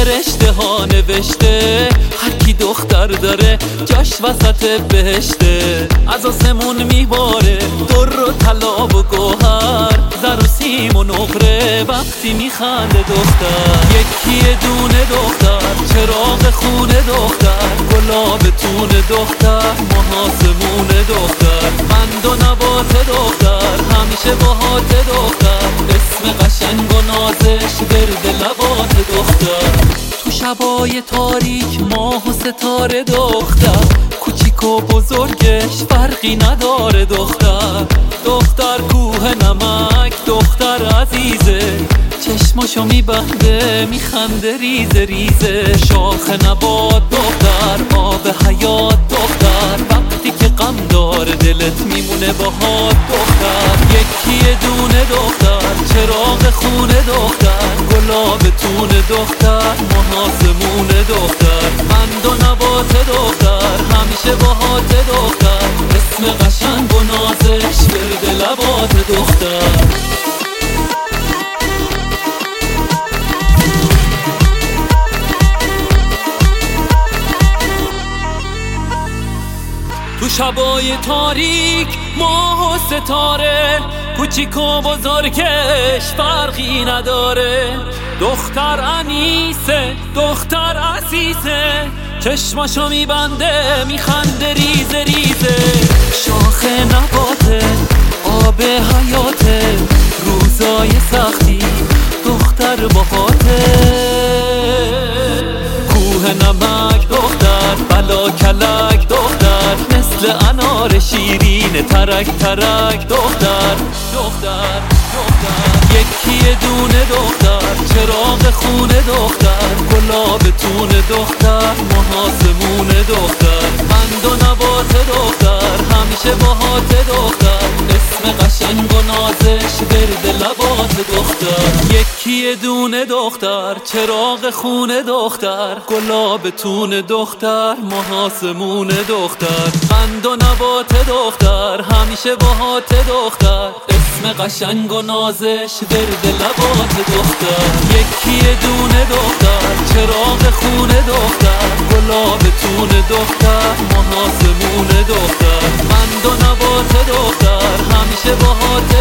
فرشته ها نوشته هر کی دختر داره جاش وسط بهشته. از آسمون میباره در و طلا و گوهر، زر و سیم و نقره وقتی میخنده دختر. یکی دونه دختر، چراغ خونه دختر، گلاب تون دختر، محاسمون دختر، بند و نبات دختر، همیشه باهات دختر، اسم قشنگ و نازش درد لبات دختر، تو شبای تاریک ماه و ستاره دختر، کوچیک و بزرگش فرقی نداره دختر. دختر کوه نمک، دختر عزیزه، چشماشو میبنده میخنده ریزه ریزه. شاخ نبات دختر، آب حیات دختر، وقتی که غم داره دلت میمونه باهات دختر. یکی دونه دختر، چراغ خونه دختر، گلاب تون دختر، محاسمون دختر، بند و نبات دختر، همیشه باهات دختر، اسم قشنگ و نازش برد لبات دختر. تو شبای تاریک ماه و ستاره، کوچیک و بزرگش فرقی نداره، دختر انیسه، دختر عزیزه، چشماشو میبنده میخنده ریزه ریزه. شاخ نباته، آب حیاته، روزای سختی دختر باهاته، کوه نمک دختر، بلا کلک دختر، مثل انار شیرین ترک ترک دختر. دختر دختر، یکی دونه دختر، چراغ خونه دختر، گلاب تون دختر، محاسمون دختر، بند و نبات دختر، همیشه باهات دختر، اسم قشنگ و نازش برد لبات دختر. یکی دونه دختر، چراغ خونه دختر، گلاب تون دختر، محاسمون دختر، بند و نبات دختر، همیشه باهات دختر، اسم قشنگ و نازش درد لبات دختر. یکی دونه دختر، چراغ خونه دختر، گلاب تون دختر، محاسمون دختر، بند و نبات دختر، همیشه باهات